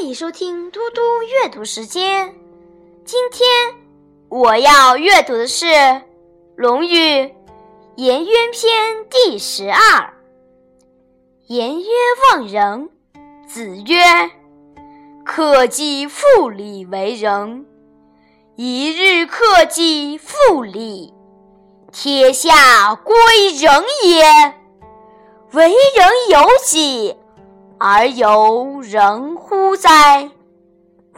欢迎收听嘟嘟阅读时间。今天我要阅读的是《论语·颜渊篇》第12。颜曰忘人。子曰：克己复礼为仁，一日克己复礼，天下归仁也。为人有己，而由人乎哉？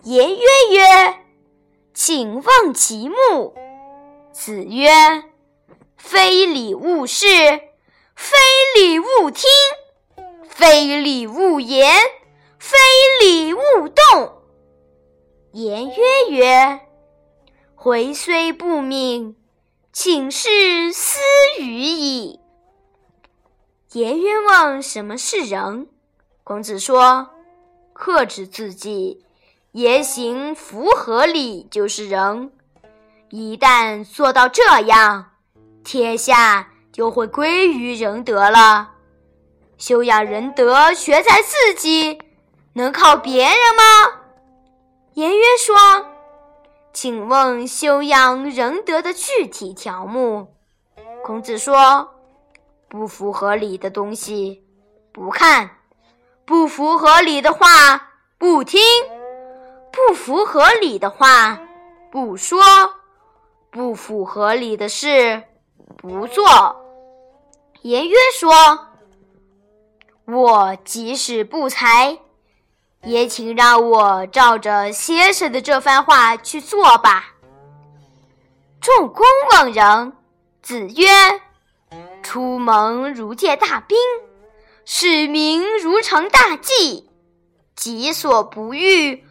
颜曰曰：请问其目。子曰：非礼勿视，非礼勿听，非礼勿言，非礼勿动。颜曰曰：回虽不敏，请事斯语矣。颜渊问什么是仁，孔子说：克制自己，言行符合理就是仁。一旦做到这样，天下就会归于仁德了。修养仁德全在自己，能靠别人吗？颜渊说：请问修养仁德的具体条目。孔子说：不符合理的东西不看，不符合理的话不听，不符合理的话不说，不符合理的事不做。颜渊说：我即使不才，也请让我照着先生的这番话去做吧。仲弓问仁。子曰：出门如见大兵，使民如承大计，己所不欲，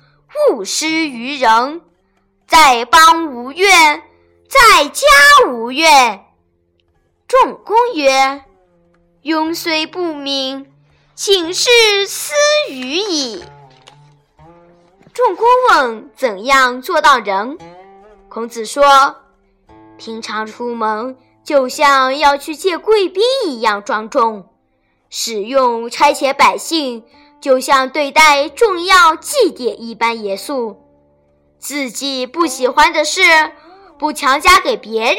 勿施于人。在邦无怨，在家无怨。仲弓曰：庸虽不敏，请事斯语矣。仲弓问怎样做到仁。孔子说：平常出门就像要去借贵宾一样庄重，使用差遣百姓就像对待重要祭典一般严肃，自己不喜欢的事不强加给别人。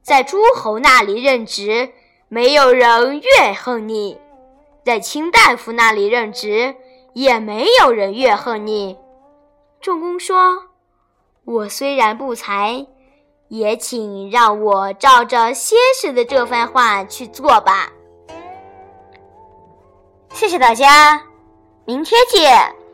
在诸侯那里任职，没有人怨恨你；在卿大夫那里任职，也没有人怨恨你。仲弓说：我虽然不才，也请让我照着先生的这番话去做吧。谢谢大家，明天见。